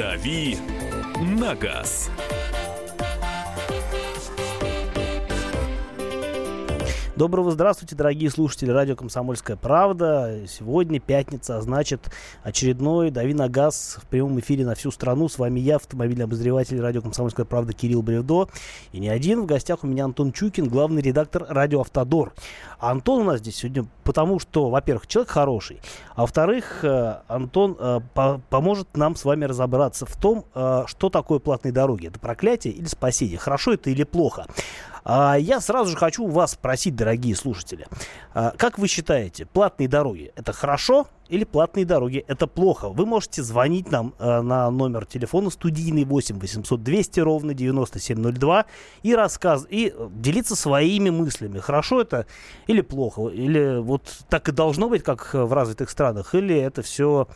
«Дави на газ». Доброго здравствуйте, дорогие слушатели радио «Комсомольская правда». Сегодня пятница, а значит очередной «Дави на газ» в прямом эфире на всю страну. С вами я, автомобильный обозреватель радио «Комсомольская правда» Кирилл Бревдо. И не один, в гостях у меня Антон Чуйкин, главный редактор радио «Автодор». А Антон у нас здесь сегодня потому, что, во-первых, человек хороший, а во-вторых, Антон поможет нам с вами разобраться в том, что такое платные дороги. Это проклятие или спасение? Хорошо это или плохо? Я сразу же хочу вас спросить, дорогие слушатели, как вы считаете, платные дороги – это хорошо или платные дороги – это плохо? Вы можете звонить нам на номер телефона студийный 8 800 200 ровно 9702 и делиться своими мыслями. Хорошо это или плохо? Или вот так и должно быть, как в развитых странах, или это все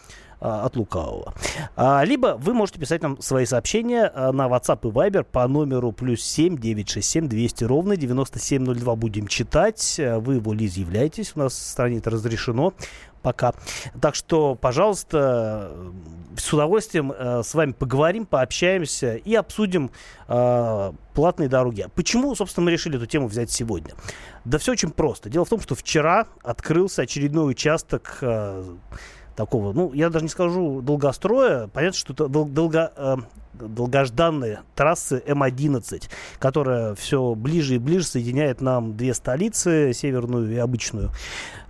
от лукавого. Либо вы можете писать нам свои сообщения на WhatsApp и Viber по номеру +7 967 200 ровно 9702. Будем читать. Вы волеизъявляетесь. У нас страница разрешено пока. Так что, пожалуйста, с удовольствием с вами поговорим, пообщаемся и обсудим платные дороги. Почему, собственно, мы решили эту тему взять сегодня? Да все очень просто. Дело в том, что вчера открылся очередной участок такого, я даже не скажу долгостроя, понятно, что это долгожданные трассы М11, которая все ближе и ближе соединяет нам две столицы, северную и обычную.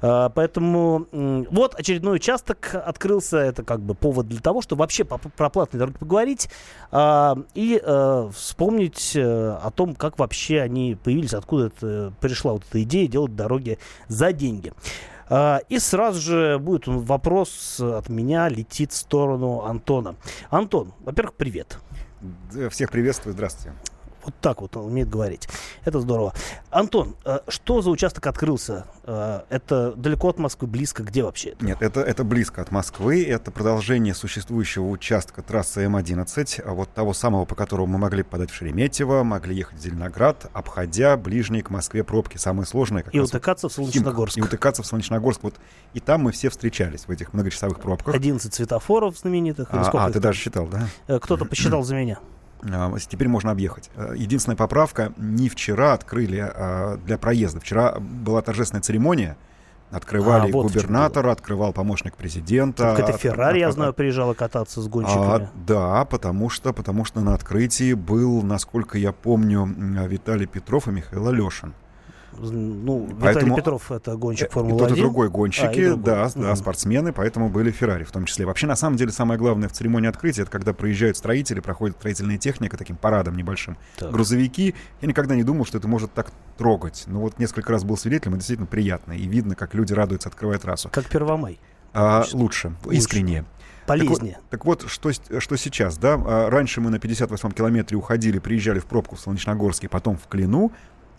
Поэтому вот очередной участок открылся, это как бы повод для того, чтобы вообще про платные дороги поговорить и вспомнить о том, как вообще они появились, откуда пришла вот эта идея делать дороги за деньги. И сразу же будет вопрос от меня, летит в сторону Антона. Антон, во-первых, привет. Всех приветствую, здравствуйте. Вот так вот он умеет говорить. Это здорово. Антон, что за участок открылся? Это далеко от Москвы, близко? Где вообще это? Нет, это близко от Москвы. Это продолжение существующего участка трассы М11, вот того самого, по которому мы могли попадать в Шереметьево, могли ехать в Зеленоград, обходя ближние к Москве пробки, самые сложные. Как и утыкаться в Солнечногорск. Вот и там мы все встречались в этих многочасовых пробках. 11 светофоров знаменитых. Ты даже считал, да? Кто-то посчитал за меня. Теперь можно объехать. Единственная поправка, не вчера открыли для проезда. Вчера была торжественная церемония. Открывали губернатора, открывал помощник президента. Какая-то Феррари, я знаю, приезжала кататься с гонщиками. Да, потому что на открытии был, насколько я помню, Виталий Петров и Михаил Алешин. Виталий Петров — это гонщик Формулы-1. Тот и другой гонщики, и другой. Да, спортсмены, поэтому были Феррари в том числе. Вообще, на самом деле, самое главное в церемонии открытия — это когда проезжают строители, проходит строительная техника таким парадом небольшим. Так. Грузовики. Я никогда не думал, что это может так трогать. Но вот несколько раз был свидетелем, и действительно приятно. И видно, как люди радуются, открывая трассу. Как Первомай. Лучше, искреннее. Полезнее. Так вот, что сейчас, да? Раньше мы на 58-м километре уходили, приезжали в пробку в Солнечногорске, потом в Клину.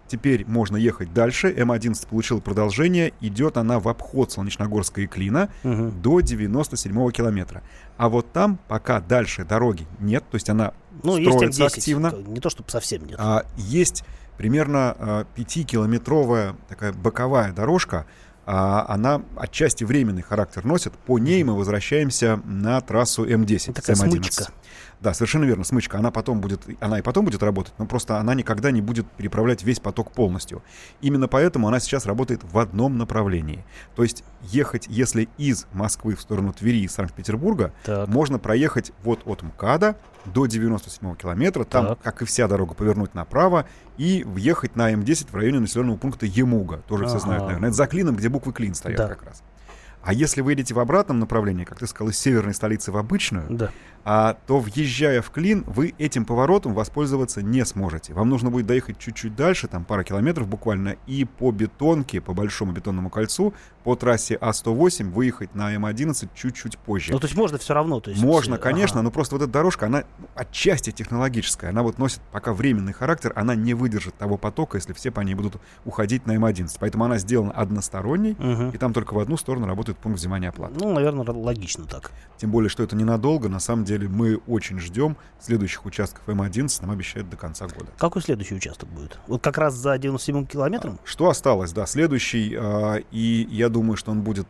Теперь можно ехать дальше. М-11 получила продолжение. Идет она в обход Солнечногорска и Клина до 97-го километра. А вот там пока дальше дороги нет. То есть она строится М10, активно. Не то чтобы совсем нет. Есть примерно 5-километровая такая боковая дорожка. Она отчасти временный характер носит. По ней мы возвращаемся на трассу М10. Такая М11. Смычка. Да, совершенно верно, смычка. Она и потом будет работать, но просто она никогда не будет переправлять весь поток полностью. Именно поэтому она сейчас работает в одном направлении. То есть ехать, если из Москвы в сторону Твери и Санкт-Петербурга, можно проехать вот от МКАДа до 97-го километра. Там, как и вся дорога, повернуть направо и въехать на М10 в районе населенного пункта Емуга. Тоже все знают, наверное. Это за Клином, где буквы Клин стоят как раз. А если вы едете в обратном направлении, как ты сказал, из северной столицы в обычную, то, въезжая в Клин, вы этим поворотом воспользоваться не сможете. Вам нужно будет доехать чуть-чуть дальше, там пара километров буквально, и по бетонке, по большому бетонному кольцу, по трассе А108 выехать на М11 чуть-чуть позже. То есть можно все равно? Можно, конечно, но просто вот эта дорожка, она отчасти технологическая, она вот носит пока временный характер, она не выдержит того потока, если все по ней будут уходить на М11. Поэтому она сделана односторонней, и там только в одну сторону работает пункт взимания оплаты. Наверное, логично так. Тем более, что это ненадолго. На самом деле, мы очень ждем следующих участков М11. Нам обещают до конца года. Какой следующий участок будет? Вот как раз за 97-м километром? Что осталось, да. Следующий, и я думаю, что он будет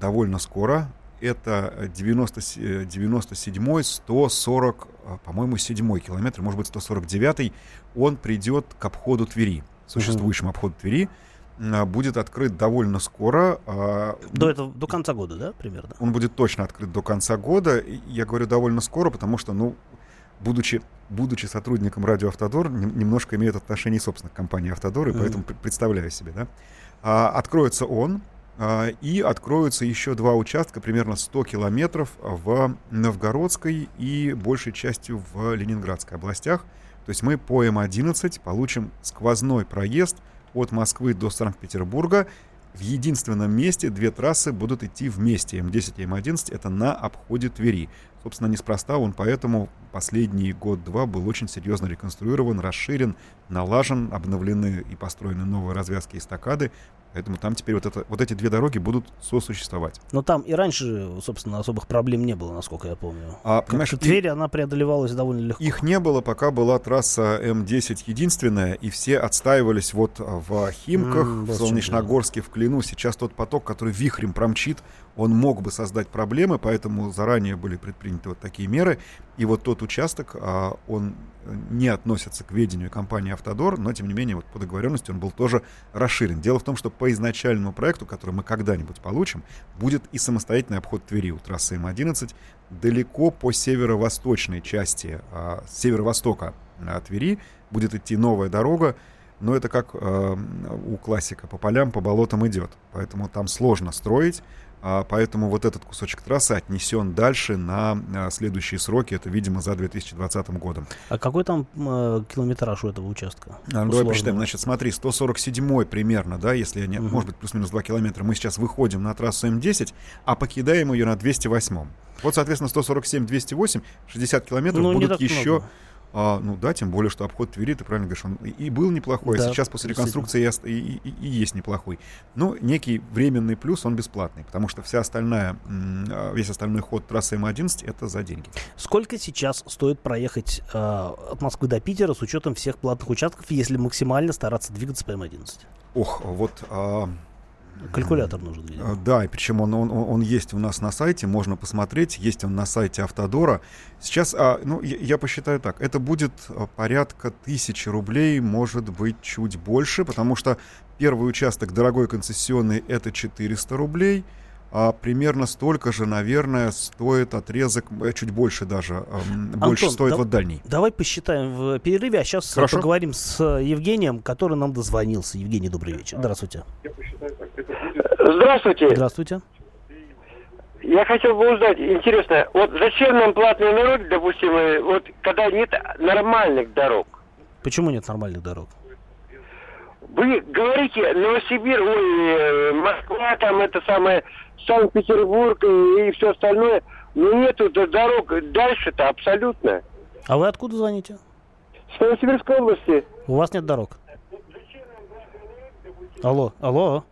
довольно скоро. это 97-й, 140, по-моему, 7-й километр, может быть, 149-й, он придет к обходу Твери, существующему обходу Твери. Будет открыт довольно скоро. До конца года, да, примерно? Он будет точно открыт до конца года. Я говорю довольно скоро, потому что, будучи сотрудником Радио Автодор, немножко имеют отношение, собственно, к компании Автодор, и поэтому представляю себе, да. Откроется он, и откроются еще два участка, примерно 100 километров в Новгородской и большей частью в Ленинградской областях. То есть мы по М-11 получим сквозной проезд от Москвы до Санкт-Петербурга. В единственном месте две трассы будут идти вместе. М10 и М11 — это на обходе Твери. Собственно, неспроста он поэтому последние год-два был очень серьезно реконструирован, расширен, налажен, обновлены и построены новые развязки и эстакады. Поэтому там теперь эти две дороги будут сосуществовать. Но там и раньше, собственно, особых проблем не было, насколько я помню. Понимаешь, Тверь, она преодолевалась довольно легко. Их не было, пока была трасса М10 единственная, и все отстаивались вот в Химках, в Солнечногорске, в Клину. Сейчас тот поток, который вихрем промчит, он мог бы создать проблемы, поэтому заранее были предприняты вот такие меры. И вот тот участок, он не относится к ведению компании «Автодор», но, тем не менее, вот по договоренности он был тоже расширен. Дело в том, что по изначальному проекту, который мы когда-нибудь получим, будет и самостоятельный обход Твери у трассы М-11 далеко по северо-восточной части, с северо-востока Твери будет идти новая дорога. Но это как у классика: по полям, по болотам идет. Поэтому там сложно строить. Поэтому вот этот кусочек трассы отнесен дальше на следующие сроки. Это, видимо, за 2020 годом. А какой там километраж у этого участка? Давай посчитаем. Значит, смотри, 147-й примерно, да, если я не, может быть, плюс-минус 2 километра. Мы сейчас выходим на трассу М10, а покидаем ее на 208-м. Вот, соответственно, 147, 208, 60 километров будут еще... Много. Тем более, что обход Твери, ты правильно говоришь, он и был неплохой, да, а сейчас после реконструкции и есть неплохой. Но некий временный плюс, он бесплатный, потому что весь остальной ход трассы М-11 — это за деньги. Сколько сейчас стоит проехать от Москвы до Питера с учетом всех платных участков, если максимально стараться двигаться по М-11? Калькулятор нужен, видимо. Да, и причем он есть у нас на сайте, можно посмотреть, есть он на сайте Автодора. Сейчас, я посчитаю так, это будет порядка 1000 рублей, может быть, чуть больше, потому что первый участок дорогой концессионный — это 400 рублей, а примерно столько же, наверное, стоит отрезок, чуть больше даже, Антон, больше стоит вот дальний. Давай посчитаем в перерыве, а сейчас поговорим с Евгением, который нам дозвонился. Евгений, добрый вечер. Здравствуйте. Здравствуйте. Здравствуйте. Я хотел бы узнать, интересно, вот зачем нам платные дороги, допустим, вот когда нет нормальных дорог? Почему нет нормальных дорог? Вы говорите, Новосибирск, Москва, там Санкт-Петербург и все остальное, но нету дорог дальше-то абсолютно. А вы откуда звоните? С Новосибирской области. У вас нет дорог? Алло.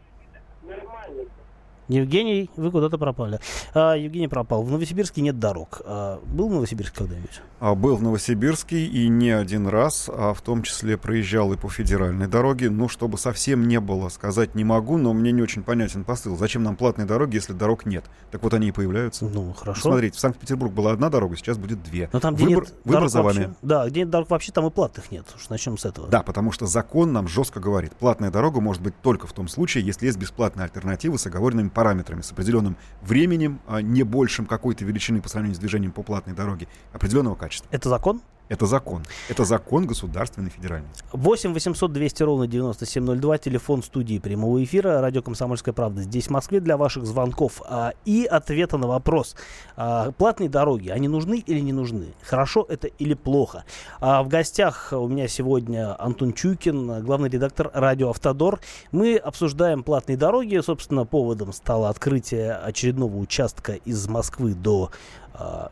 Евгений, вы куда-то пропали. Евгений пропал. В Новосибирске нет дорог. Был в Новосибирске когда-нибудь? Был в Новосибирске и не один раз, в том числе проезжал и по федеральной дороге. Чтобы совсем не было, сказать не могу, но мне не очень понятен посыл. Зачем нам платные дороги, если дорог нет? Так вот они и появляются. Хорошо. Смотрите, в Санкт-Петербург была одна дорога, сейчас будет две. Но там, где выбор за вами. Да, где нет дорог вообще, там и платных нет. Уж начнем с этого. Да, потому что закон нам жестко говорит: платная дорога может быть только в том случае, если есть бесплатная альтернатива с оговоренными параметрами, с определенным временем, не большим какой-то величины по сравнению с движением по платной дороге, определенного качества. Это закон? Это закон. Это закон государственный, федеральный. 8 800 200 ровно 9702, телефон студии прямого эфира, радио «Комсомольская правда» здесь, в Москве, для ваших звонков и ответа на вопрос. Платные дороги, они нужны или не нужны? Хорошо это или плохо? В гостях у меня сегодня Антон Чуйкин, главный редактор радио «Автодор». Мы обсуждаем платные дороги. Собственно, поводом стало открытие очередного участка из Москвы до...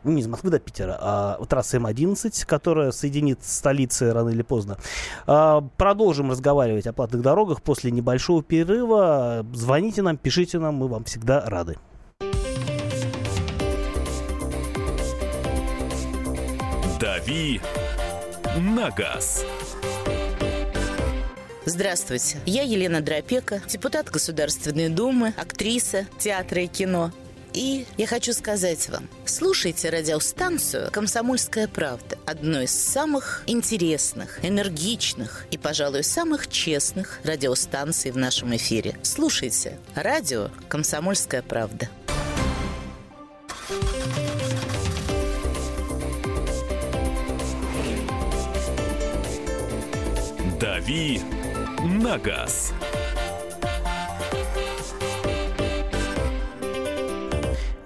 не из Москвы до Питера, а трасса М-11, которая соединит столицы рано или поздно. Продолжим разговаривать о платных дорогах после небольшого перерыва. Звоните нам, пишите нам, мы вам всегда рады. Дави на газ. Здравствуйте, я Елена Драпеко, депутат Государственной Думы, актриса театра и кино. И я хочу сказать вам, слушайте радиостанцию «Комсомольская правда», одну из самых интересных, энергичных и, пожалуй, самых честных радиостанций в нашем эфире. Слушайте радио «Комсомольская правда». «Дави на газ».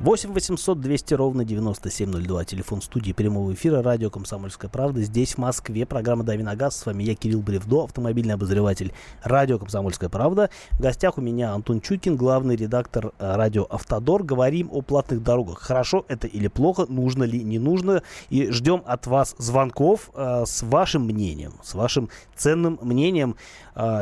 Восемь 800-200 ровно 9702. Телефон студии прямого эфира. Радио «Комсомольская правда». Здесь, в Москве, программа «Дави на газ». С вами я, Кирилл Бревдо, автомобильный обозреватель радио «Комсомольская правда». В гостях у меня Антон Чуйкин, главный редактор радио «Автодор». Говорим о платных дорогах. Хорошо это или плохо, нужно ли, не нужно. И ждем от вас звонков с вашим мнением, с вашим ценным мнением.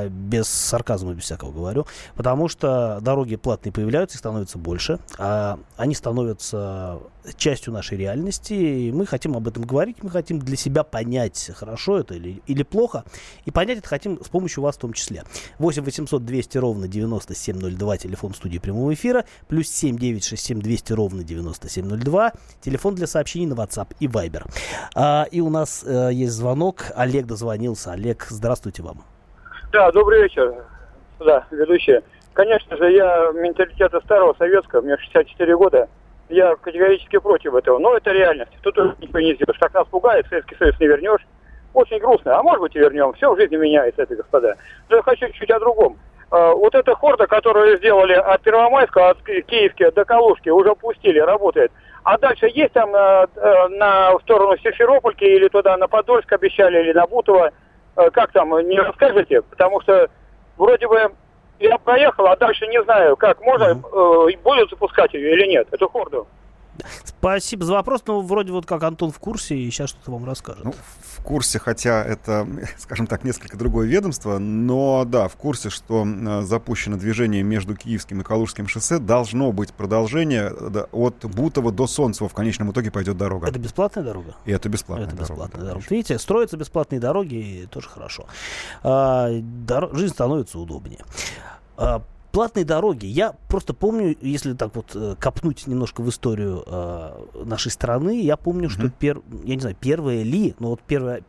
Без сарказма, без всякого говорю. Потому что дороги платные появляются, их становится больше. Они становятся частью нашей реальности, и мы хотим об этом говорить, мы хотим для себя понять, хорошо это или плохо, и понять это хотим с помощью вас в том числе. 8 800 200 ровно 9702, телефон студии прямого эфира, плюс 7 967 200 ровно 9702, телефон для сообщений на WhatsApp и Viber. И у нас есть звонок, Олег дозвонился. Олег, здравствуйте вам. Да, добрый вечер, да, ведущие. Конечно же, я менталитета старого советского, мне 64 года, я категорически против этого, но это реальность, тут уже ничего не сделаешь, как нас пугает, Советский Союз не вернешь, очень грустно, а может быть и вернем, все в жизни меняется, это, господа. Но я хочу чуть-чуть о другом. Вот эта хорда, которую сделали от Первомайска, от Киевки до Калужки, уже пустили, работает. А дальше есть там на сторону Симферопольки или туда на Подольск обещали, или на Бутово, как там, не расскажете, потому что вроде бы... Я проехал, а дальше не знаю, как можно, будут запускать ее или нет, эту хорду. Спасибо за вопрос, но вроде вот как Антон в курсе, и сейчас что-то вам расскажет. Ну, в курсе, хотя это, скажем так, несколько другое ведомство, но да, в курсе, что запущено движение между Киевским и Калужским шоссе, должно быть продолжение от Бутова до Солнцева, в конечном итоге пойдет дорога. Это бесплатная дорога? И это бесплатная дорога. Это бесплатная дорога. Видите, строятся бесплатные дороги, и тоже хорошо. Жизнь становится удобнее. Платные дороги. Я просто помню, если так вот копнуть немножко в историю нашей страны, я помню, что первая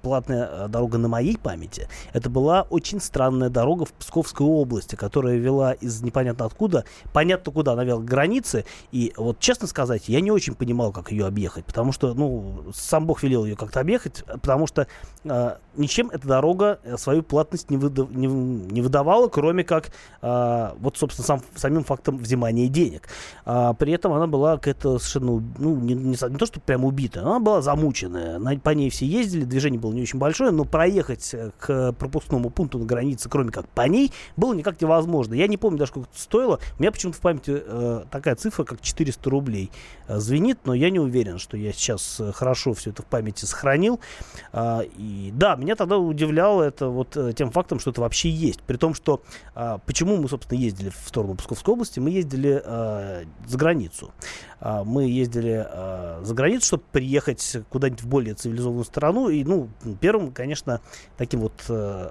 платная дорога на моей памяти, это была очень странная дорога в Псковской области, которая вела из непонятно откуда, понятно куда, она вела границы, и вот честно сказать, я не очень понимал, как ее объехать, потому что, сам Бог велел ее как-то объехать, потому что ничем эта дорога свою платность не выдавала, кроме как собственно, самим фактом взимания денег. При этом она была какая-то совершенно, не то, что прям убитая, она была замученная. По ней все ездили, движение было не очень большое, но проехать к пропускному пункту на границе, кроме как по ней, было никак невозможно. Я не помню даже, сколько это стоило. У меня почему-то в памяти такая цифра, как 400 рублей звенит, но я не уверен, что я сейчас хорошо все это в памяти сохранил. И да, меня тогда удивляло это вот тем фактом, что это вообще есть. При том, что почему мы, собственно, ездили в сторону Псковской области, мы ездили за границу. Мы ездили за границу, чтобы приехать куда-нибудь в более цивилизованную страну. И, первым, конечно, таким вот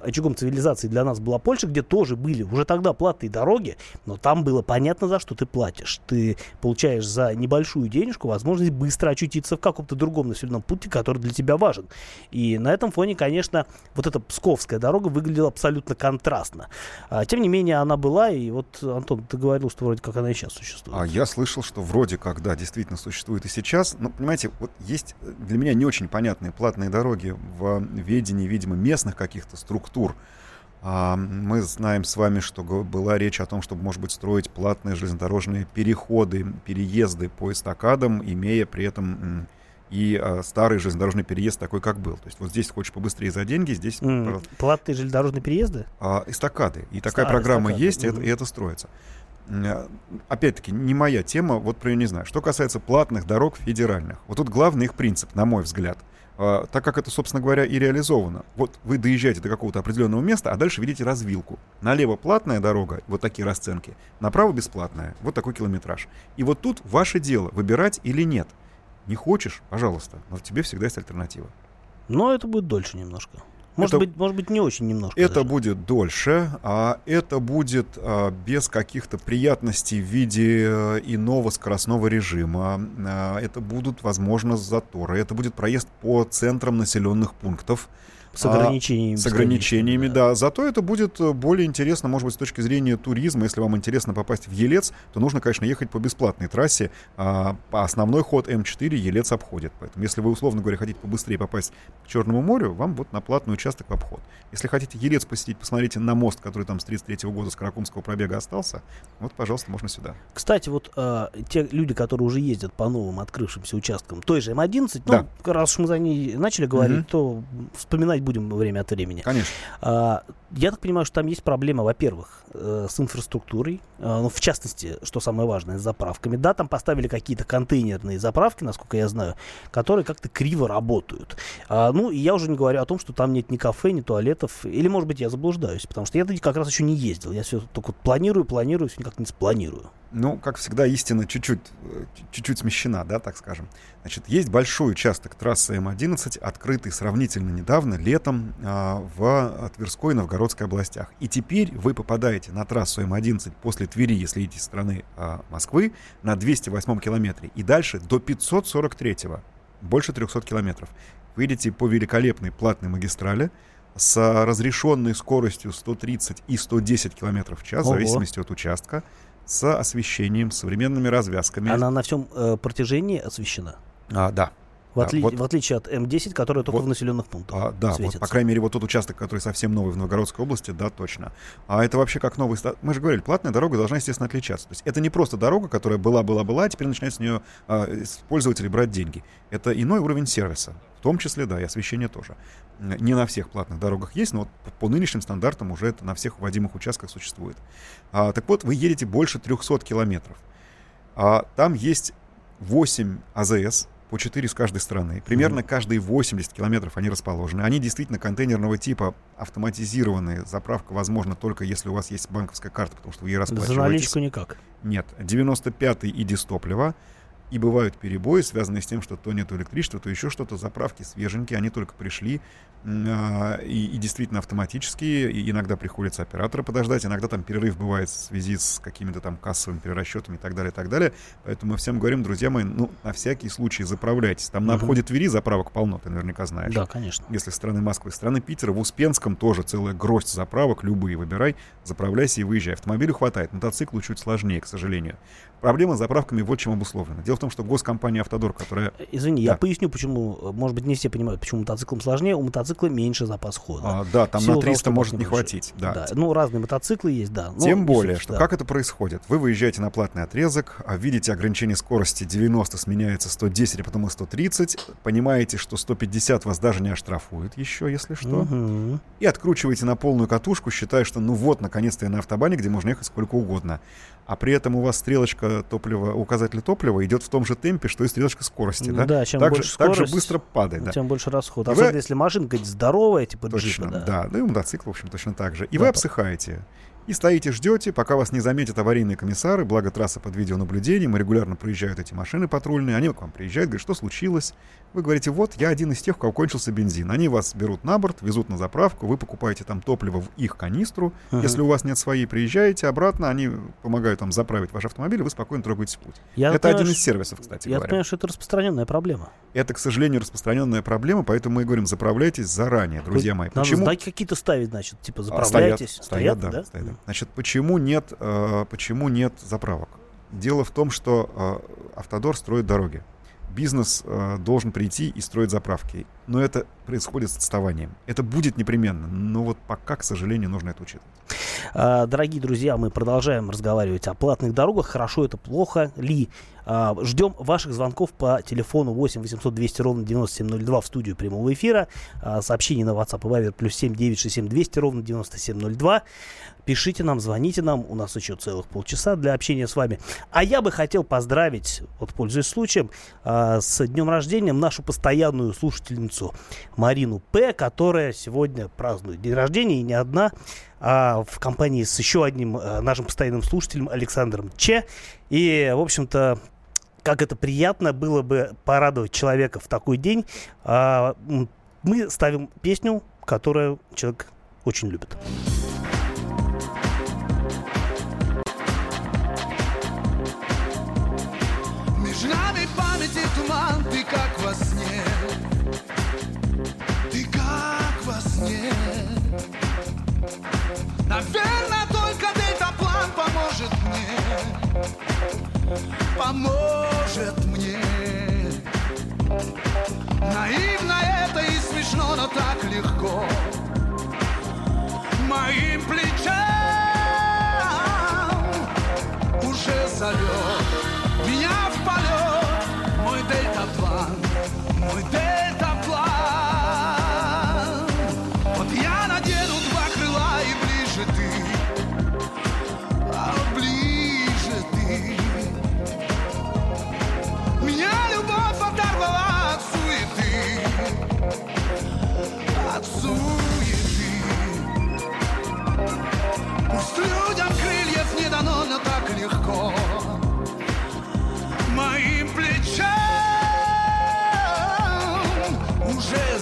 очагом цивилизации для нас была Польша, где тоже были уже тогда платные дороги, но там было понятно, за что ты платишь. Ты получаешь за небольшую денежку возможность быстро очутиться в каком-то другом населенном пункте, который для тебя важен. И на этом фоне, конечно, вот эта Псковская дорога выглядела абсолютно контрастно. Тем не менее, она была. И вот, Антон, ты говорил, что вроде как она и сейчас существует. А я слышал, что вроде как, да, действительно существует и сейчас. Но, понимаете, вот есть для меня не очень понятные платные дороги в ведении, видимо, местных каких-то структур. Мы знаем с вами, что была речь о том, чтобы, может быть, строить платные железнодорожные переходы, переезды по эстакадам, имея при этом... и старый железнодорожный переезд такой, как был. То есть вот здесь хочешь побыстрее за деньги, здесь... Платные железнодорожные переезды? Эстакады. И такая программа эстакады. Есть, и это строится. Опять-таки, не моя тема, вот про ее не знаю. Что касается платных дорог федеральных, вот тут главный их принцип, на мой взгляд, так как это, собственно говоря, и реализовано. Вот вы доезжаете до какого-то определенного места, а дальше видите развилку. Налево платная дорога, вот такие расценки, направо бесплатная, вот такой километраж. И вот тут ваше дело, выбирать или нет. Не хочешь, пожалуйста, но тебе всегда есть альтернатива. Но это будет дольше немножко. Может быть, не очень немножко. Это будет дольше, а это будет без каких-то приятностей в виде иного скоростного режима. Это будут, возможно, заторы. Это будет проезд по центрам населенных пунктов. С ограничениями, да. Зато это будет более интересно, может быть, с точки зрения туризма. Если вам интересно попасть в Елец, то нужно, конечно, ехать по бесплатной трассе. Основной ход М4 Елец обходит. Поэтому, если вы, условно говоря, хотите побыстрее попасть к Черному морю, вам вот на платный участок в обход. Если хотите Елец посетить, посмотрите на мост, который там с 1933 года с Каракумского пробега остался. Вот, пожалуйста, можно сюда. Кстати, вот те люди, которые уже ездят по новым открывшимся участкам той же М11, да. Ну, раз уж мы за ней начали говорить, то вспоминать будем время от времени. Конечно. Я так понимаю, что там есть проблема, во-первых, с инфраструктурой, ну, в частности, что самое важное, с заправками. Да, там поставили какие-то контейнерные заправки, насколько я знаю, которые как-то криво работают. Ну, и я уже не говорю о том, что там нет ни кафе, ни туалетов. Или, может быть, я заблуждаюсь, потому что я как раз еще не ездил. Я все только планирую, все никак не спланирую. Ну, как всегда, истина чуть-чуть смещена, да, так скажем. Значит, есть большой участок трассы М-11, открытый сравнительно недавно, летом, в Тверской и Новгородской областях. И теперь вы попадаете на трассу М-11 после Твери, если идти со стороны Москвы, на 208-м километре и дальше до 543-го, больше 300 километров. Вы идете по великолепной платной магистрали, с разрешенной скоростью 130 и 110 километров в час, в зависимости от участка, с освещением, с современными развязками. Она на всем протяжении освещена? Да. В отличие от М10, которая только в населенных пунктах светится. Да, по крайней мере, вот тот участок, который совсем новый в Новгородской области, да, точно. А это вообще как новый... Мы же говорили, платная дорога должна, естественно, отличаться. То есть это не просто дорога, которая была, а теперь начинают с нее пользователи брать деньги. Это иной уровень сервиса. В том числе, да, и освещение тоже. Не на всех платных дорогах есть, но вот по нынешним стандартам уже это на всех вводимых участках существует. Так вот, вы едете больше 300 километров. Там есть 8 АЗС, по 4 с каждой стороны. Примерно каждые 80 километров они расположены. Они действительно контейнерного типа, автоматизированные. Заправка возможна только если у вас есть банковская карта, потому что вы ей расплачиваетесь. За наличку никак? Нет. 95-й и дистопливо. И бывают перебои, связанные с тем, что то нет электричества, то еще что-то. Заправки свеженькие, они только пришли. И действительно автоматические. И иногда приходится оператора подождать. Иногда там перерыв бывает в связи с какими-то там кассовыми перерасчетами и так далее, и так далее. Поэтому мы всем говорим, друзья мои, ну, на всякий случай заправляйтесь. Там на обходе Твери заправок полно, ты наверняка знаешь. Да, конечно. Если со стороны Москвы, со стороны Питера, в Успенском тоже целая гроздь заправок. Любые выбирай, заправляйся и выезжай. Автомобилю хватает, мотоциклу чуть сложнее, к сожалению. Проблема с заправками вот чем обусловлена. Дело в том, что госкомпания «Автодор», которая... Извини, да. Я поясню, почему, может быть, не все понимают, почему мотоциклам сложнее, у мотоцикла меньше запас хода. Да, там на 300 того, может не хватить. Да. Ну, разные мотоциклы есть, да. Но, тем более, что как это происходит? Вы выезжаете на платный отрезок, видите ограничение скорости 90, сменяется 110, а потом и 130, понимаете, что 150 вас даже не оштрафуют еще, если что, и откручиваете на полную катушку, считая, что ну вот, наконец-то я на автобане, где можно ехать сколько угодно. А при этом у вас стрелочка топлива, указатель топлива идет в том же темпе, что и стрелочка скорости. Да? Чем так больше же, скорость, так же быстро падает. Тем больше расход. Вы... Особенно если машинка здоровая, типа джипа. Точно, да. Ну и мотоцикл, в общем, точно так же. И вы обсыхаете. И стоите, ждете, пока вас не заметят аварийные комиссары. Благо трасса под видеонаблюдением. Регулярно проезжают эти машины патрульные. Они к вам приезжают, говорят, что случилось? Вы говорите, вот, я один из тех, у кого кончился бензин. Они вас берут на борт, везут на заправку. Вы покупаете там топливо в их канистру. Если у вас нет своей, приезжаете обратно. Они помогают там заправить ваш автомобиль, и вы спокойно трогаетесь в путь. Это один из сервисов, кстати говоря. Я понимаю, что это распространенная проблема. Это, к сожалению, распространенная проблема. Поэтому мы говорим, заправляйтесь заранее, друзья мои. Надо знаки какие-то ставить, значит, типа заправляйтесь. Стоят, да? Значит, почему нет заправок? Дело в том, что «Автодор» строит дороги. Бизнес должен прийти и строить заправки. Но это происходит с отставанием. Это будет непременно. Но вот пока, к сожалению, нужно это учитывать. Дорогие друзья, мы продолжаем разговаривать о платных дорогах. Хорошо это, плохо ли? Ждем ваших звонков по телефону 8 800 200 ровно 9702 в студию прямого эфира. Сообщение на WhatsApp и Viber плюс 7 967 200 ровно 9702. Пишите нам, звоните нам. У нас еще целых полчаса для общения с вами. А я бы хотел поздравить, вот пользуясь случаем, с днем рождения нашу постоянную слушательницу Марину П., которая сегодня празднует день рождения, и не одна, а в компании с еще одним нашим постоянным слушателем Александром Ч. И, в общем-то, как это приятно было бы порадовать человека в такой день. Мы ставим песню, которое человек очень любит. Между нами памяти туман, ты как во сне. Ты как во сне. Наверное, только дельтаплан поможет мне. Поможет мне. Наивно это и смешно, но так легко. Моим плечам уже зовет меня в полет. Мой дельтаплан, мой дельтаплан. Вот я надену два крыла и ближе ты, а ближе ты. Меня любовь оторвала от суеты, от суеты. Пусть людям крыльев не дано, но так легко. Моим плечам уже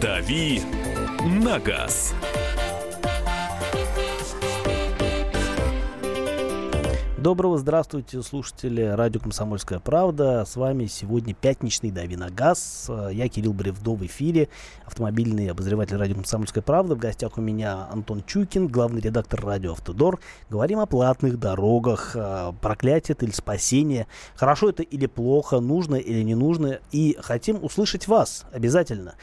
«Дави на газ». Доброго, здравствуйте, слушатели радио «Комсомольская правда». С вами сегодня пятничный «Дави на газ». Я Кирилл Бревдо в эфире, автомобильный обозреватель радио «Комсомольская правда». В гостях у меня Антон Чуйкин, главный редактор радио «Автодор». Говорим о платных дорогах, проклятие это или спасение, хорошо это или плохо, нужно или не нужно. И хотим услышать вас обязательно.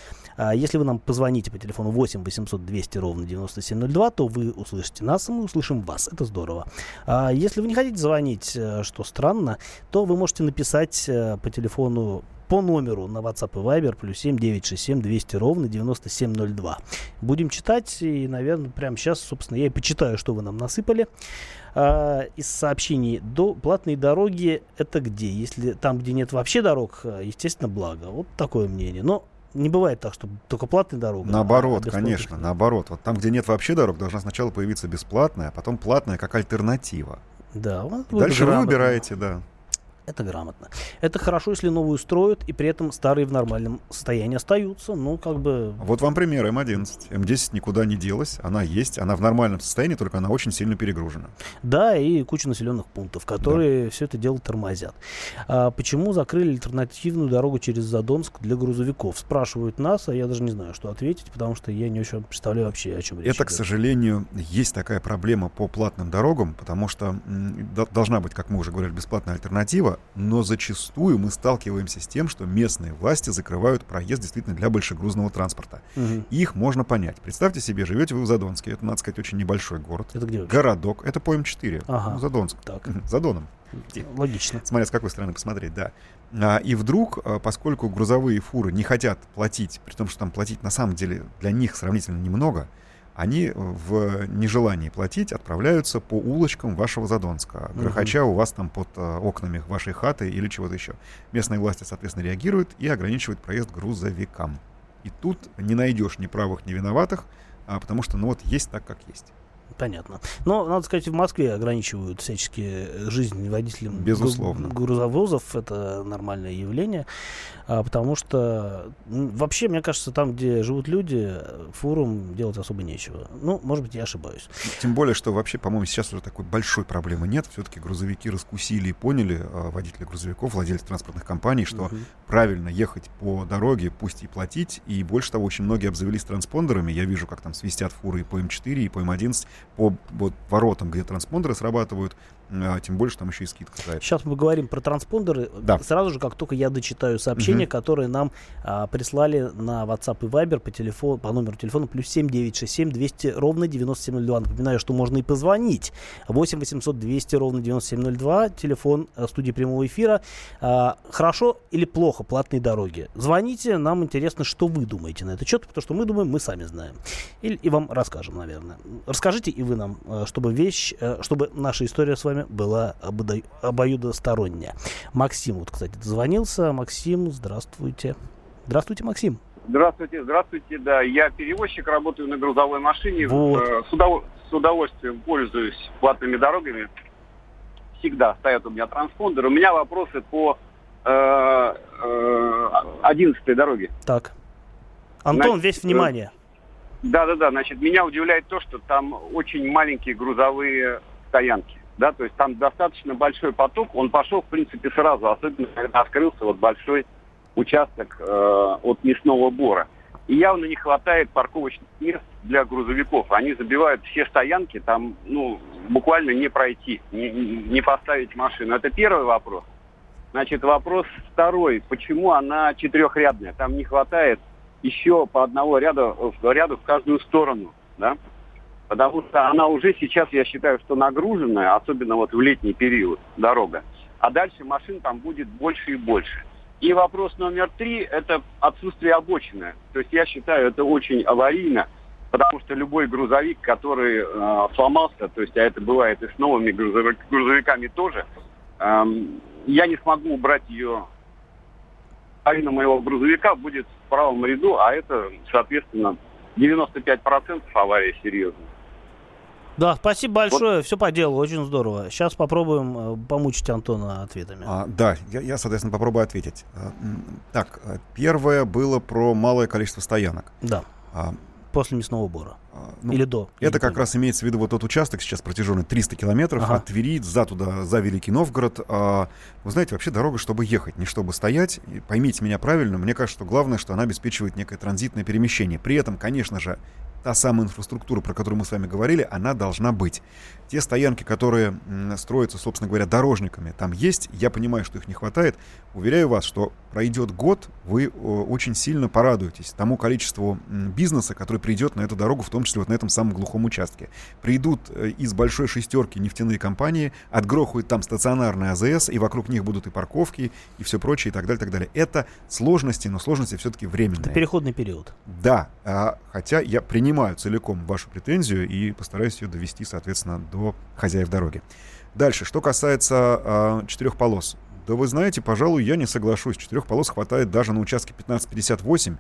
Если вы нам позвоните по телефону 8 800 200 ровно 9702, то вы услышите нас, и мы услышим вас. Это здорово. Если вы не хотите звонить, что странно, то вы можете написать по телефону по номеру на WhatsApp и Viber +7 967 200 ровно 9702. Будем читать, и, наверное, прямо сейчас, собственно, я и почитаю, что вы нам насыпали. Из сообщений: до платные дороги — это где? Если там, где нет вообще дорог, естественно, благо. Вот такое мнение. Но не бывает так, что только платная дорога. Наоборот, конечно, наоборот. Вот там, где нет вообще дорог, должна сначала появиться бесплатная, а потом платная как альтернатива. Да, дальше вы выбираете, да. Это грамотно. Это хорошо, если новую строят, и при этом старые в нормальном состоянии остаются. Ну, как бы. Вот вам пример М11. М10 никуда не делась, она есть, она в нормальном состоянии, только она очень сильно перегружена. Да, и куча населенных пунктов, которые все это дело тормозят. Почему закрыли альтернативную дорогу через Задонск для грузовиков? Спрашивают нас, а я даже не знаю, что ответить, потому что я не очень представляю вообще, о чем речь. Это, к сожалению, есть такая проблема по платным дорогам, потому что должна быть, как мы уже говорили, бесплатная альтернатива. Но зачастую мы сталкиваемся с тем, что местные власти закрывают проезд действительно для большегрузного транспорта. Угу. Их можно понять. Представьте себе, живете вы в Задонске. Это, надо сказать, очень небольшой город. Это где? Городок. Это по М4. Ага. Ну, Задонск. Так. За Доном. Логично. Смотря с какой стороны посмотреть, да. И вдруг, поскольку грузовые фуры не хотят платить, при том, что там платить на самом деле для них сравнительно немного, они в нежелании платить отправляются по улочкам вашего Задонска, грохоча у вас там под окнами вашей хаты или чего-то еще. Местные власти, соответственно, реагируют и ограничивают проезд грузовикам. И тут не найдешь ни правых, ни виноватых, потому что, ну вот, есть так, как есть. Понятно. Но, надо сказать, в Москве ограничивают всячески жизнь водителям грузовозов. Это нормальное явление. Потому что вообще, мне кажется, там, где живут люди, фурам делать особо нечего. Ну, может быть, я ошибаюсь. Тем более, что вообще, по-моему, сейчас уже такой большой проблемы нет. Все-таки грузовики раскусили и поняли, водители грузовиков, владельцы транспортных компаний, что правильно ехать по дороге, пусть и платить. И больше того, очень многие обзавелись транспондерами. Я вижу, как там свистят фуры и по М4, и по М11, по вот воротам, где транспондеры срабатывают. Тем более, что там еще и скидка. Сейчас мы поговорим про транспондеры. Да. Сразу же, как только я дочитаю сообщения, которые нам прислали на WhatsApp и Viber по номеру телефона +7 967 200 9702. Напоминаю, что можно и позвонить. 8 800 200 9702. Телефон студии прямого эфира. Хорошо или плохо платные дороги? Звоните, нам интересно, что вы думаете на этот счет, потому что мы думаем, мы сами знаем. И вам расскажем, наверное. Расскажите и вы нам, чтобы наша история с вами была обоюдосторонняя. Максим, вот, кстати, дозвонился. Максим, здравствуйте. Здравствуйте, Максим. Здравствуйте, да. Я перевозчик, работаю на грузовой машине. Вот. С удовольствием пользуюсь платными дорогами. Всегда стоят у меня транспондеры. У меня вопросы по 11-й дороге. Так. Антон, значит, весь внимание. Да. Значит, меня удивляет то, что там очень маленькие грузовые стоянки. Да, то есть там достаточно большой поток, он пошел, в принципе, сразу, особенно когда открылся вот большой участок от Мясного Бора. И явно не хватает парковочных мест для грузовиков. Они забивают все стоянки, там, буквально не пройти, не поставить машину. Это первый вопрос. Значит, вопрос второй. Почему она четырехрядная? Там не хватает еще по одного ряду в каждую сторону, да? Потому что она уже сейчас, я считаю, что нагруженная, особенно вот в летний период, дорога. А дальше машин там будет больше и больше. И вопрос номер 3 – это отсутствие обочины. То есть я считаю, это очень аварийно, потому что любой грузовик, который сломался, то есть, а это бывает и с новыми грузовиками тоже, я не смогу убрать ее. Половина моего грузовика будет в правом ряду, а это, соответственно, 95% аварии серьезно. Да, спасибо большое, вот. Все по делу, очень здорово. Сейчас попробуем помучить Антона ответами. Да, я, соответственно, попробую ответить. Так, первое было про малое количество стоянок. Да, после Мясного Бора. Или до. Это как раз имеется в виду вот тот участок сейчас протяженный 300 километров от Твери за Великий Новгород. Вы знаете, вообще дорога, чтобы ехать, не чтобы стоять. И поймите меня правильно, мне кажется, что главное, что она обеспечивает некое транзитное перемещение. При этом, конечно же, та самая инфраструктура, про которую мы с вами говорили, она должна быть. Те стоянки, которые строятся, собственно говоря, дорожниками, там есть. Я понимаю, что их не хватает. Уверяю вас, что пройдет год, вы очень сильно порадуетесь тому количеству бизнеса, который придет на эту дорогу, в том числе вот на этом самом глухом участке. Придут из большой шестерки нефтяные компании, отгрохают там стационарные АЗС, и вокруг них будут и парковки, и все прочее, и так далее, так далее. Это сложности, но сложности все-таки временные. Это переходный период. Да, хотя я принимаю целиком вашу претензию и постараюсь ее довести, соответственно, до хозяев дороги. Дальше, что касается 4 полос. Да вы знаете, пожалуй, я не соглашусь. 4 полос хватает даже на участке 1558,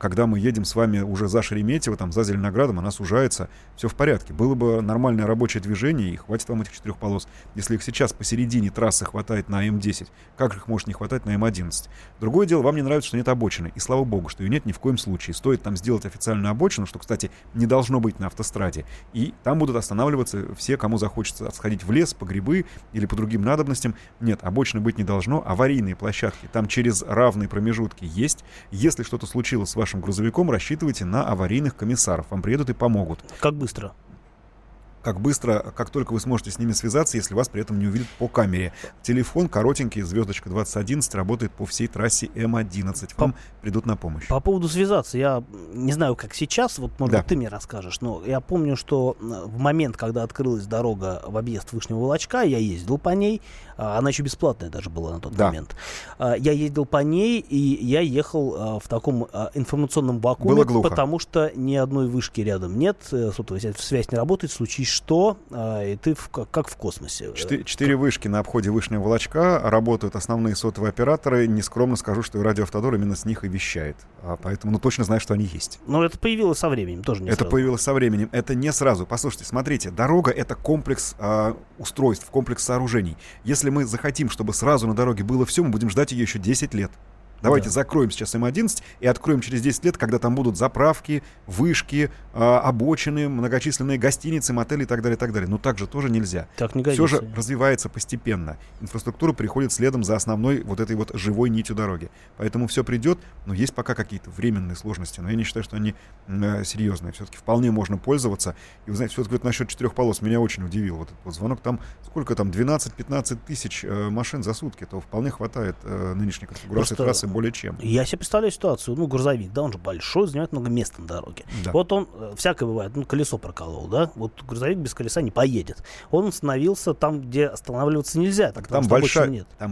когда мы едем с вами уже за Шереметьево, там, за Зеленоградом, она сужается, все в порядке. Было бы нормальное рабочее движение, и хватит вам этих 4 полос. Если их сейчас посередине трассы хватает на М10, как же их может не хватать на М11? Другое дело, вам не нравится, что нет обочины, и слава богу, что ее нет ни в коем случае. Стоит там сделать официальную обочину, что, кстати, не должно быть на автостраде, и там будут останавливаться все, кому захочется сходить в лес, по грибы или по другим надобностям. Нет, обочины быть не должно. Аварийные площадки там через равные промежутки есть. Если что-то случилось с вашим грузовиком, рассчитывайте на аварийных комиссаров. Вам приедут и помогут. Как быстро? Как только вы сможете с ними связаться, если вас при этом не увидят по камере. Телефон коротенький, звездочка 2011, работает по всей трассе М11. Вам придут на помощь. По поводу связаться, я не знаю, как сейчас, вот, может быть, ты мне расскажешь, но я помню, что в момент, когда открылась дорога в объезд Вышнего Волочка, я ездил по ней, Она еще бесплатная даже была на тот момент. Я ездил по ней, и я ехал в таком информационном вакууме, потому что ни одной вышки рядом нет, сотовая связь не работает, случись что, и ты как в космосе. Четыре вышки на обходе Вышнего Волочка, работают основные сотовые операторы. Нескромно скажу, что и Радио Автодор именно с них и вещает. Поэтому точно знаю, что они есть. Но это появилось со временем, тоже не сразу. Это появилось со временем, это не сразу. Послушайте, смотрите, дорога — это комплекс устройств, комплекс сооружений. Если мы захотим, чтобы сразу на дороге было все, мы будем ждать ее еще 10 лет. Давайте закроем сейчас М11 и откроем через 10 лет, когда там будут заправки, вышки, обочины, многочисленные гостиницы, мотели и так далее, и так далее. Но так же тоже нельзя. Так не годится. Все же развивается постепенно. Инфраструктура приходит следом за основной вот этой вот живой нитью дороги. Поэтому все придет, но есть пока какие-то временные сложности. Но я не считаю, что они серьезные. Все-таки вполне можно пользоваться. И вы знаете, все-таки вот насчет четырех полос меня очень удивил вот этот вот звонок. Там сколько там, 12-15 тысяч машин за сутки, то вполне хватает нынешней конфигурации трассы. Более чем. Я себе представляю ситуацию. Ну, грузовик, да, он же большой, занимает много места на дороге. Да. Вот он, всякое бывает, ну, колесо проколол, да. Вот грузовик без колеса не поедет. Он остановился там, где останавливаться нельзя. Так там,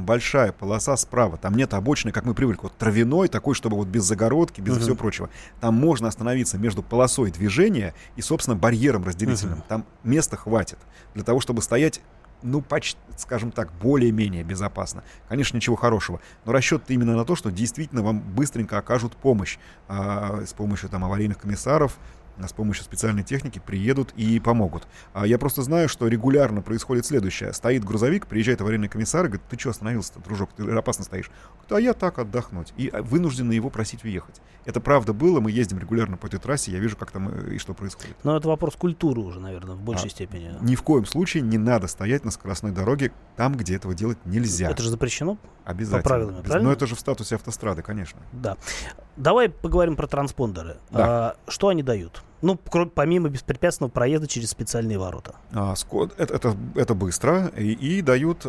большая полоса справа. Там нет обочины, как мы привыкли. Вот травяной, такой, чтобы вот без загородки, без всего прочего. Там можно остановиться между полосой движения и, собственно, барьером разделительным. Там места хватит для того, чтобы стоять. Ну, почти, скажем так, более-менее безопасно. Конечно, ничего хорошего. Но расчет именно на то, что действительно вам быстренько окажут помощь. С помощью там аварийных комиссаров, с помощью специальной техники приедут и помогут. Я просто знаю, что регулярно происходит следующее. Стоит грузовик, приезжает аварийный комиссар и говорит: ты что остановился-то, дружок, ты опасно стоишь. А я так отдохнуть. И вынуждены его просить уехать. Это правда было, мы ездим регулярно по этой трассе, я вижу, как там и что происходит. Но это вопрос культуры уже, наверное, в большей степени. Ни в коем случае не надо стоять на скоростной дороге там, где этого делать нельзя. Это же запрещено? Обязательно. По правилам, правильно? Но это же в статусе автострады, конечно. Да. Давай поговорим про транспондеры. Да. Что они дают? Ну, помимо беспрепятственного проезда через специальные ворота. Это быстро. И дают,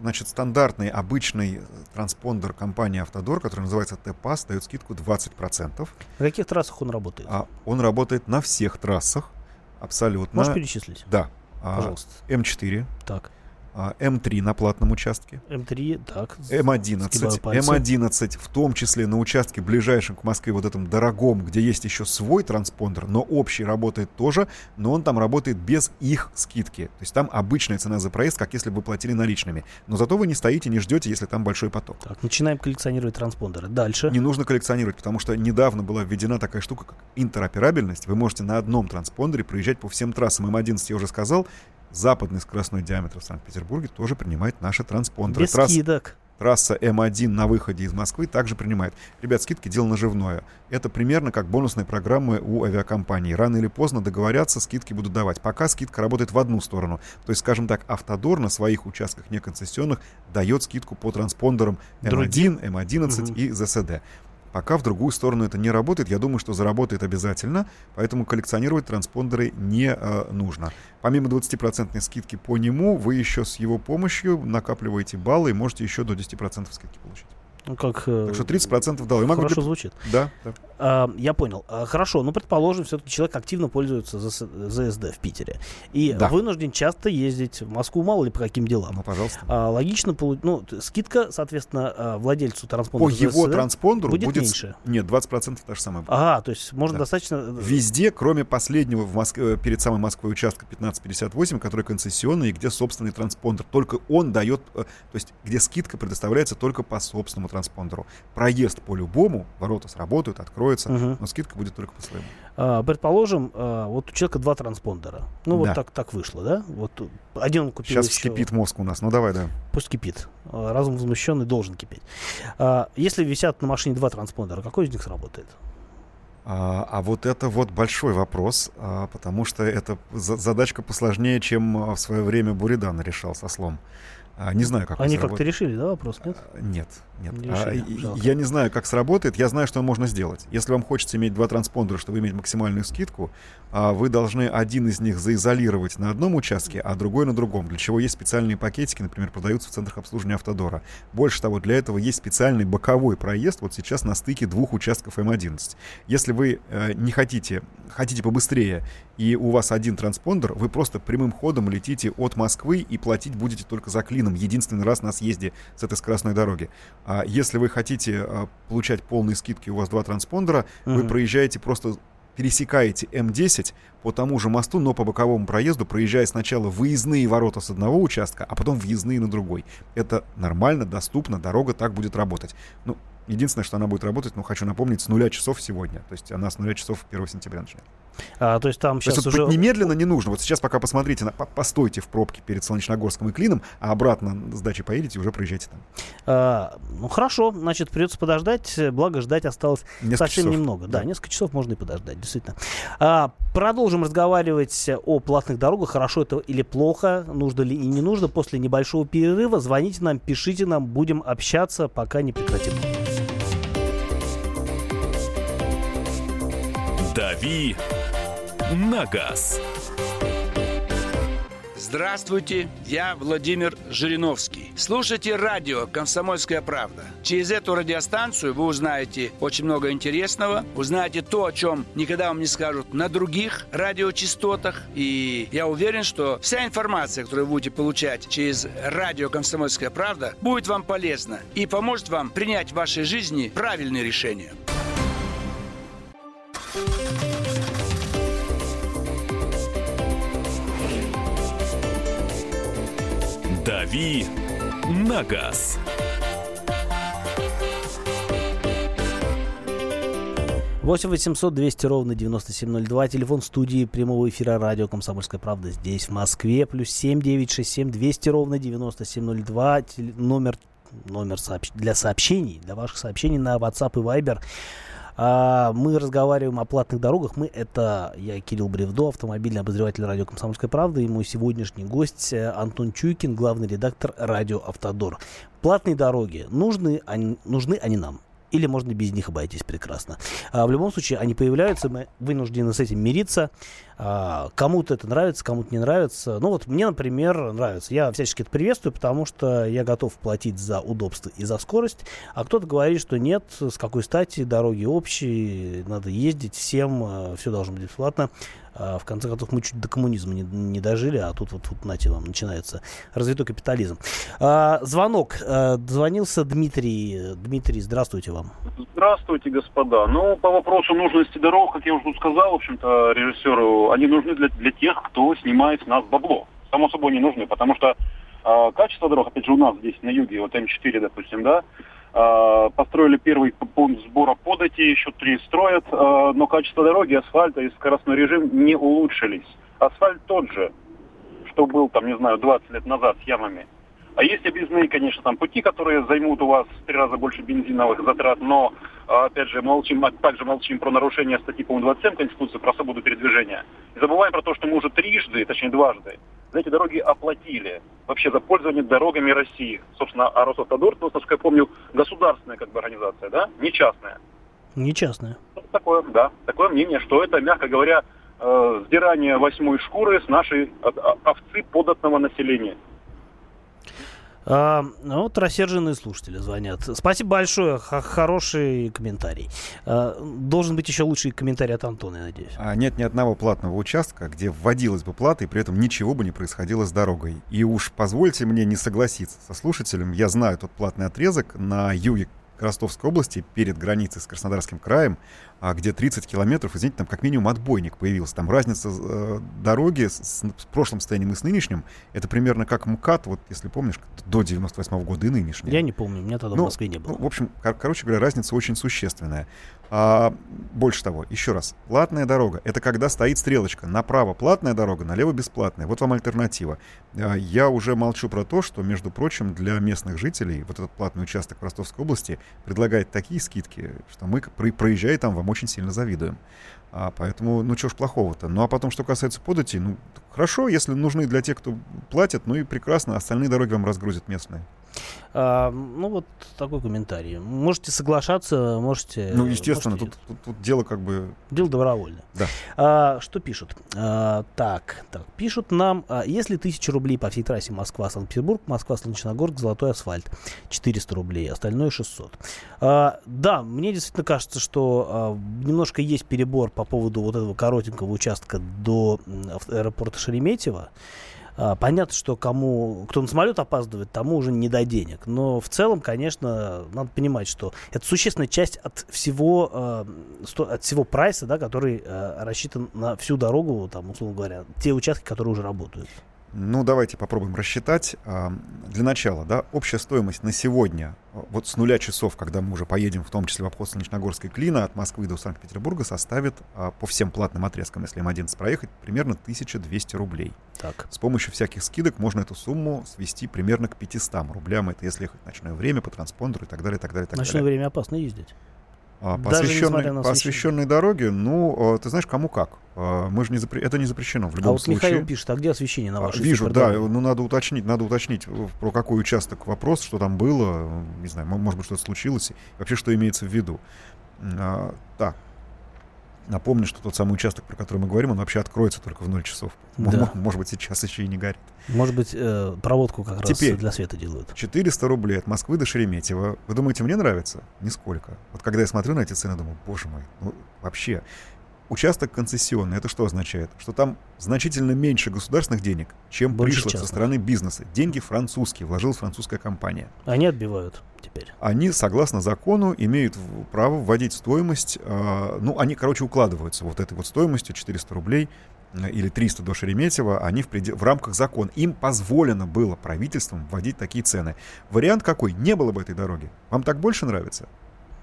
значит, стандартный, обычный транспондер компании «Автодор», который называется Т-Пас, дает скидку 20%. На каких трассах он работает? Он работает на всех трассах, абсолютно. Можешь перечислить? Да. Пожалуйста. М4. Так. М3 на платном участке. М3, так. М11, в том числе на участке ближайшем к Москве, вот этом дорогом, где есть еще свой транспондер, но общий работает тоже, но он там работает без их скидки. То есть там обычная цена за проезд, как если бы вы платили наличными. Но зато вы не стоите, не ждете, если там большой поток. Так, начинаем коллекционировать транспондеры. Дальше. Не нужно коллекционировать, потому что недавно была введена такая штука, как интероперабельность. Вы можете на одном транспондере проезжать по всем трассам. М11 я уже сказал. Западный скоростной диаметр в Санкт-Петербурге тоже принимает наши транспондеры. Без скидок. Трасса М1 на выходе из Москвы также принимает. Ребят, скидки — дело наживное. Это примерно как бонусные программы у авиакомпаний. Рано или поздно договорятся, скидки будут давать. Пока скидка работает в одну сторону. То есть, скажем так, «Автодор» на своих участках неконцессионных дает скидку по транспондерам М1, М11 и ЗСД. Пока в другую сторону это не работает. Я думаю, что заработает обязательно, поэтому коллекционировать транспондеры не нужно. Помимо 20% скидки по нему, вы еще с его помощью накапливаете баллы и можете еще до 10% скидки получить. Ну, так что 30% дал. Хорошо звучит. Да. Я понял. Хорошо, ну, предположим, все-таки человек активно пользуется ЗСД в Питере и вынужден часто ездить в Москву, мало ли по каким делам. Ну, пожалуйста. Логично, скидка, соответственно, владельцу транспондера по ЗСД его транспондеру будет меньше. Нет, 20% та же самая. Ага, то есть можно достаточно... Везде, кроме последнего в Москве, перед самой Москвой участка 1558, который концессионный и где собственный транспондер. Только он дает... То есть где скидка предоставляется только по собственному транспондеру. Проезд по-любому, ворота сработают, откроются, но скидка будет только по своему. Предположим, вот у человека два транспондера. Ну, вот так вышло, да? Вот один он купил. Сейчас еще... кипит мозг у нас. Ну, давай, да. Пусть кипит. Разум возмущенный должен кипеть. Если висят на машине два транспондера, какой из них сработает? А вот это вот большой вопрос, потому что это задачка посложнее, чем в свое время Буридан решал со слом. Не знаю, как они как-то решили, да, вопрос? Нет? Нет. Не решили, я не знаю, как сработает. Я знаю, что можно сделать. Если вам хочется иметь два транспондера, чтобы иметь максимальную скидку, вы должны один из них заизолировать на одном участке, а другой на другом. Для чего есть специальные пакетики, например, продаются в центрах обслуживания «Автодора». Больше того, для этого есть специальный боковой проезд вот сейчас на стыке двух участков М11. Если вы не хотите побыстрее, и у вас один транспондер, вы просто прямым ходом летите от Москвы и платить будете только за Клин Клином единственный раз на съезде с этой скоростной дороги. А если вы хотите получать полные скидки, у вас два транспондера, вы проезжаете просто... пересекаете М10 по тому же мосту, но по боковому проезду, проезжая сначала выездные ворота с одного участка, а потом въездные на другой. Это нормально, доступно, дорога так будет работать. Ну, единственное, что она будет работать, ну, хочу напомнить, с 0 часов сегодня. То есть она с 0 часов 1 сентября начинает. То есть там сейчас уже... немедленно не нужно. Вот сейчас пока посмотрите, постойте в пробке перед Солнечногорском и Клином, а обратно с дачи поедете, уже проезжайте там. Ну, хорошо, значит, придется подождать. Благо, ждать осталось совсем немного. Да, несколько часов можно и подождать, действительно. Продолжим разговаривать о платных дорогах. Хорошо это или плохо, нужно ли и не нужно. После небольшого перерыва звоните нам, пишите нам, будем общаться, пока не прекратим. Дави на газ. Здравствуйте, я Владимир Жириновский. Слушайте радио «Комсомольская правда». Через эту радиостанцию вы узнаете очень много интересного, узнаете то, о чем никогда вам не скажут на других радиочастотах. И я уверен, что вся информация, которую вы будете получать через радио «Комсомольская правда», будет вам полезна и поможет вам принять в вашей жизни правильные решения. «Дави на газ». Восемь 800-200 ровно 9702. Телефон студии прямого эфира радио «Комсомольская правда» здесь, в Москве. Плюс 7-967-200 ровно 9702. Номер для сообщений, для ваших сообщений на WhatsApp и Viber. Мы разговариваем о платных дорогах. Я Кирилл Бревдо, автомобильный обозреватель радио «Комсомольская правда», и мой сегодняшний гость Антон Чуйкин, главный редактор радио «Автодор». Платные дороги, нужны они нам? Или можно без них обойтись прекрасно? В любом случае, они появляются, мы вынуждены с этим мириться. Кому-то это нравится, кому-то не нравится. Ну вот мне, например, нравится. Я всячески это приветствую, потому что я готов платить за удобство и за скорость. А кто-то говорит, что нет, с какой стати, дороги общие, надо ездить всем, все должно быть бесплатно. В конце концов, мы чуть до коммунизма не дожили, а тут вот, знаете, вам начинается развитой капитализм. Звонок. Дозвонился Дмитрий. Дмитрий, здравствуйте вам. Здравствуйте, господа. Ну, по вопросу нужности дорог, как я уже сказал, в общем-то, режиссеру, они нужны для тех, кто снимает с нас бабло. Само собой, не нужны, потому что качество дорог, опять же, у нас здесь на юге, вот М4, допустим, да, построили первый пункт сбора подати, еще 3 строят, но качество дороги, асфальта и скоростной режим не улучшились. Асфальт тот же, что был, там, не знаю, 20 лет назад с ямами. А есть объездные, конечно, там пути, которые займут у вас в 3 раза больше бензиновых затрат, но, опять же, молчим про нарушение статьи, по-моему, 27 Конституции про свободу передвижения. И забываем про то, что мы уже дважды, эти дороги оплатили вообще за пользование дорогами России. Собственно, Росавтодор, насколько я помню, государственная организация, да? Не частная. Не частная. Такое, да. Такое мнение, что это, мягко говоря, сдирание 8-й шкуры с нашей овцы податного населения. Вот рассерженные слушатели звонят. Спасибо большое, хороший комментарий. Должен быть еще лучший комментарий от Антона, я надеюсь. Нет ни одного платного участка, где вводилась бы плата, и при этом ничего бы не происходило с дорогой. И уж позвольте мне не согласиться со слушателем. Я знаю тот платный отрезок на юге Ростовской области, перед границей с Краснодарским краем, где 30 километров, извините, там как минимум отбойник появился. Там разница дороги с прошлым состоянием и с нынешним, это примерно как МКАД, вот если помнишь, до 98 года и нынешний. Я не помню, у меня тогда в Москве не было. В общем, короче говоря, разница очень существенная. Больше того, еще раз, платная дорога — это когда стоит стрелочка. Направо платная дорога, налево бесплатная. Вот вам альтернатива. Я уже молчу про то, что, между прочим, для местных жителей вот этот платный участок в Ростовской области предлагает такие скидки, что мы, проезжая там, вам очень сильно завидуем. Поэтому, чего ж плохого-то. А потом, что касается податей, хорошо, если нужны для тех, кто платит, и прекрасно, остальные дороги вам разгрузят местные. Вот такой комментарий. Можете соглашаться, можете... естественно, можете... Тут дело как бы... Дело добровольно. Да. Что пишут? Пишут нам, если 1000 рублей по всей трассе Москва-Санкт-Петербург, Москва-Солнечногорск, золотой асфальт, 400 рублей, остальное 600. Да, мне действительно кажется, что немножко есть перебор по поводу вот этого коротенького участка до аэропорта Шереметьево. Понятно, что кто на самолет опаздывает, тому уже не до денег. Но в целом, конечно, надо понимать, что это существенная часть от всего прайса, да, который рассчитан на всю дорогу, там, условно говоря, те участки, которые уже работают. Ну, давайте попробуем рассчитать. Для начала, да, общая стоимость на сегодня, вот с нуля часов, когда мы уже поедем, в том числе в обход Солнечногорска и Клина, от Москвы до Санкт-Петербурга, составит по всем платным отрезкам, если М11 проехать, примерно 1200 рублей. Так. С помощью всяких скидок можно эту сумму свести примерно к 500 рублям. Это если ехать в ночное время, по транспондеру и так далее, так далее, так далее. В несмотря на ночное время опасно ездить. По освещенной дороге, ну, ты знаешь, кому как. Мы же это не запрещено в любом случае. Михаил пишет, а где освещение на вашей супердороге? Вижу, да, ну надо уточнить, про какой участок вопрос, что там было, не знаю, может быть, что-то случилось, вообще, что имеется в виду. Так, напомню, что тот самый участок, про который мы говорим, он вообще откроется только в 0 часов. Да. Может быть, сейчас еще и не горит. Может быть, проводку как раз для света делают. 400 рублей от Москвы до Шереметьево. Вы думаете, мне нравится? Нисколько. Вот когда я смотрю на эти цены, думаю, боже мой, ну вообще. Участок концессионный, это что означает? Что там значительно меньше государственных денег, чем пришло со стороны бизнеса. Деньги французские, вложилась французская компания. Они отбивают теперь. Они, согласно закону, имеют право вводить стоимость, они, короче, укладываются вот этой вот стоимостью 400 рублей или 300 до Шереметьево, они в рамках закона. Им позволено было правительством вводить такие цены. Вариант какой? Не было бы этой дороги. Вам так больше нравится?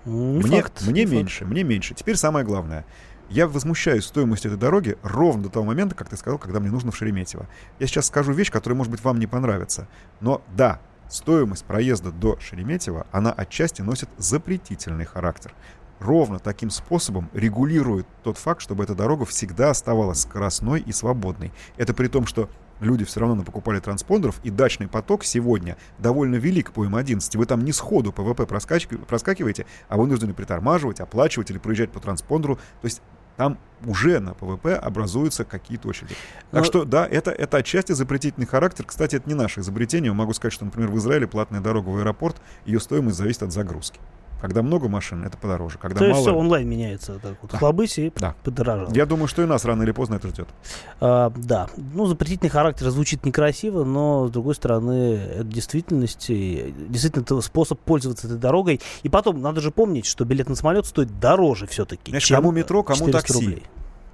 Мне меньше. Теперь самое главное. Я возмущаюсь стоимостью этой дороги ровно до того момента, как ты сказал, когда мне нужно в Шереметьево. Я сейчас скажу вещь, которая, может быть, вам не понравится. Но да, стоимость проезда до Шереметьево, она отчасти носит запретительный характер. Ровно таким способом регулирует тот факт, чтобы эта дорога всегда оставалась скоростной и свободной. Это при том, что люди все равно покупали транспондеров, и дачный поток сегодня довольно велик по М11. Вы там не сходу ПВП проскакиваете, а вынуждены притормаживать, оплачивать или проезжать по транспондеру. То есть там уже на ПВП образуются какие-то очереди. Так что, да, это отчасти запретительный характер. Кстати, это не наше изобретение. Я могу сказать, что, например, в Израиле платная дорога в аэропорт, ее стоимость зависит от загрузки. Когда много машин, это подороже. Когда то мало... есть все онлайн меняется. Так вот, да. Хлобысь и подорожало. Я думаю, что и нас рано или поздно это ждет. Да. Ну, запретительный характер звучит некрасиво, но, с другой стороны, это действительно это способ пользоваться этой дорогой. И потом, надо же помнить, что билет на самолет стоит дороже все-таки. Значит, кому метро, кому такси. Рублей.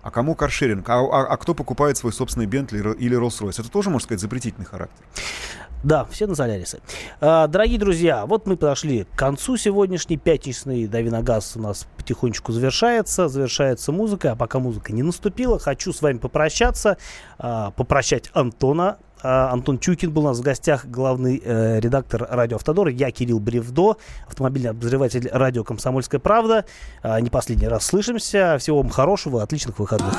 А кому каршеринг? А кто покупает свой собственный Бентли или Роллс-Ройс? Это тоже, можно сказать, запретительный характер. Да, все на солярисы. Дорогие друзья, вот мы подошли к концу сегодняшней пятничной. «Дави на газ» у нас потихонечку завершается музыка. А пока музыка не наступила, хочу с вами попрощать Антона. Антон Чуйкин был у нас в гостях, главный редактор «Радио Автодор». Я Кирилл Бревдо, автомобильный обозреватель «Радио Комсомольская правда». Не последний раз слышимся. Всего вам хорошего, отличных выходных.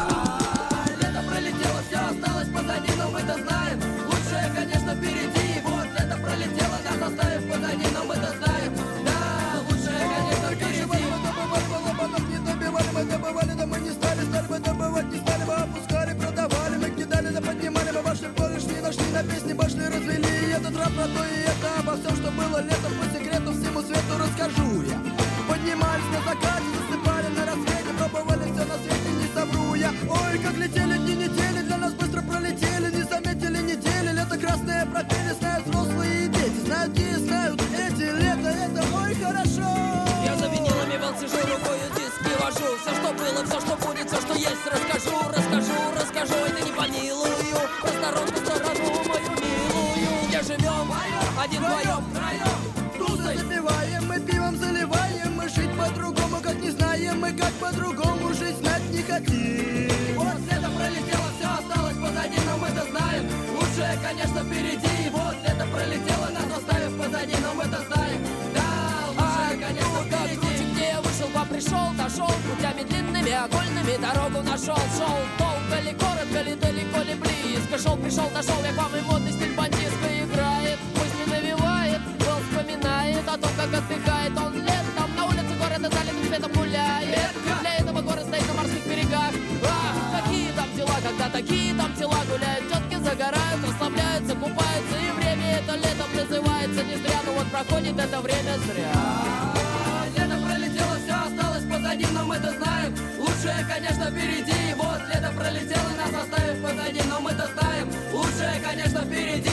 Время зря. Лето пролетело, все осталось позади, но мы-то знаем. Лучше, Лучшее, конечно, впереди, вот лето пролетело, нас оставив позади, но мы-то знаем, лучшее, конечно, впереди.